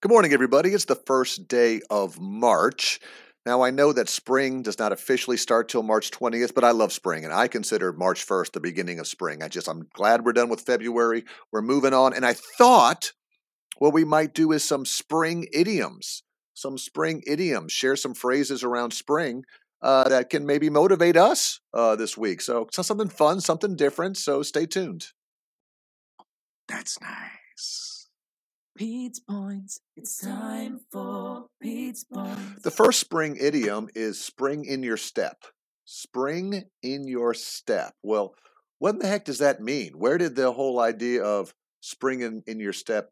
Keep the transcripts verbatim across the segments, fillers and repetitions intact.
Good morning, everybody. It's the first day of March. Now, I know that spring does not officially start till March twentieth, but I love spring, and I consider March first the beginning of spring. I just, I'm glad we're done with February. We're moving on, and I thought what we might do is some spring idioms, some spring idioms, share some phrases around spring uh, that can maybe motivate us uh, this week. So, so something fun, something different, so stay tuned. That's nice. Pete's Points. It's time for Pete's Points. The first spring idiom is spring in your step. Spring in your step. Well, what in the heck does that mean? Where did the whole idea of spring in, in your step,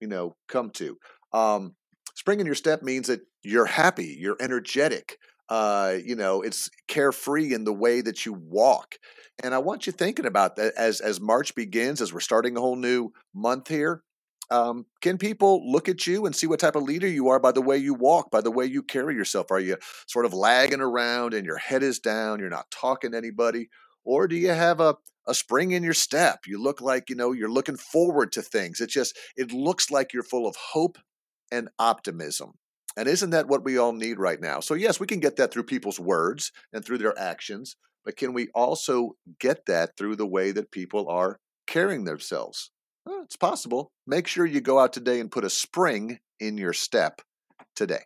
you know, come to? Um, spring in your step means that you're happy, you're energetic, uh, you know, it's carefree in the way that you walk. And I want you thinking about that as, as March begins, as we're starting a whole new month here. Um, can people look at you and see what type of leader you are by the way you walk, by the way you carry yourself? Are you sort of lagging around and your head is down, you're not talking to anybody? Or do you have a, a spring in your step? You look like, you know, you're looking forward to things. It just, it looks like you're full of hope and optimism. And isn't that what we all need right now? So yes, we can get that through people's words and through their actions, but can we also get that through the way that people are carrying themselves? Well, it's possible. Make sure you go out today and put a spring in your step today.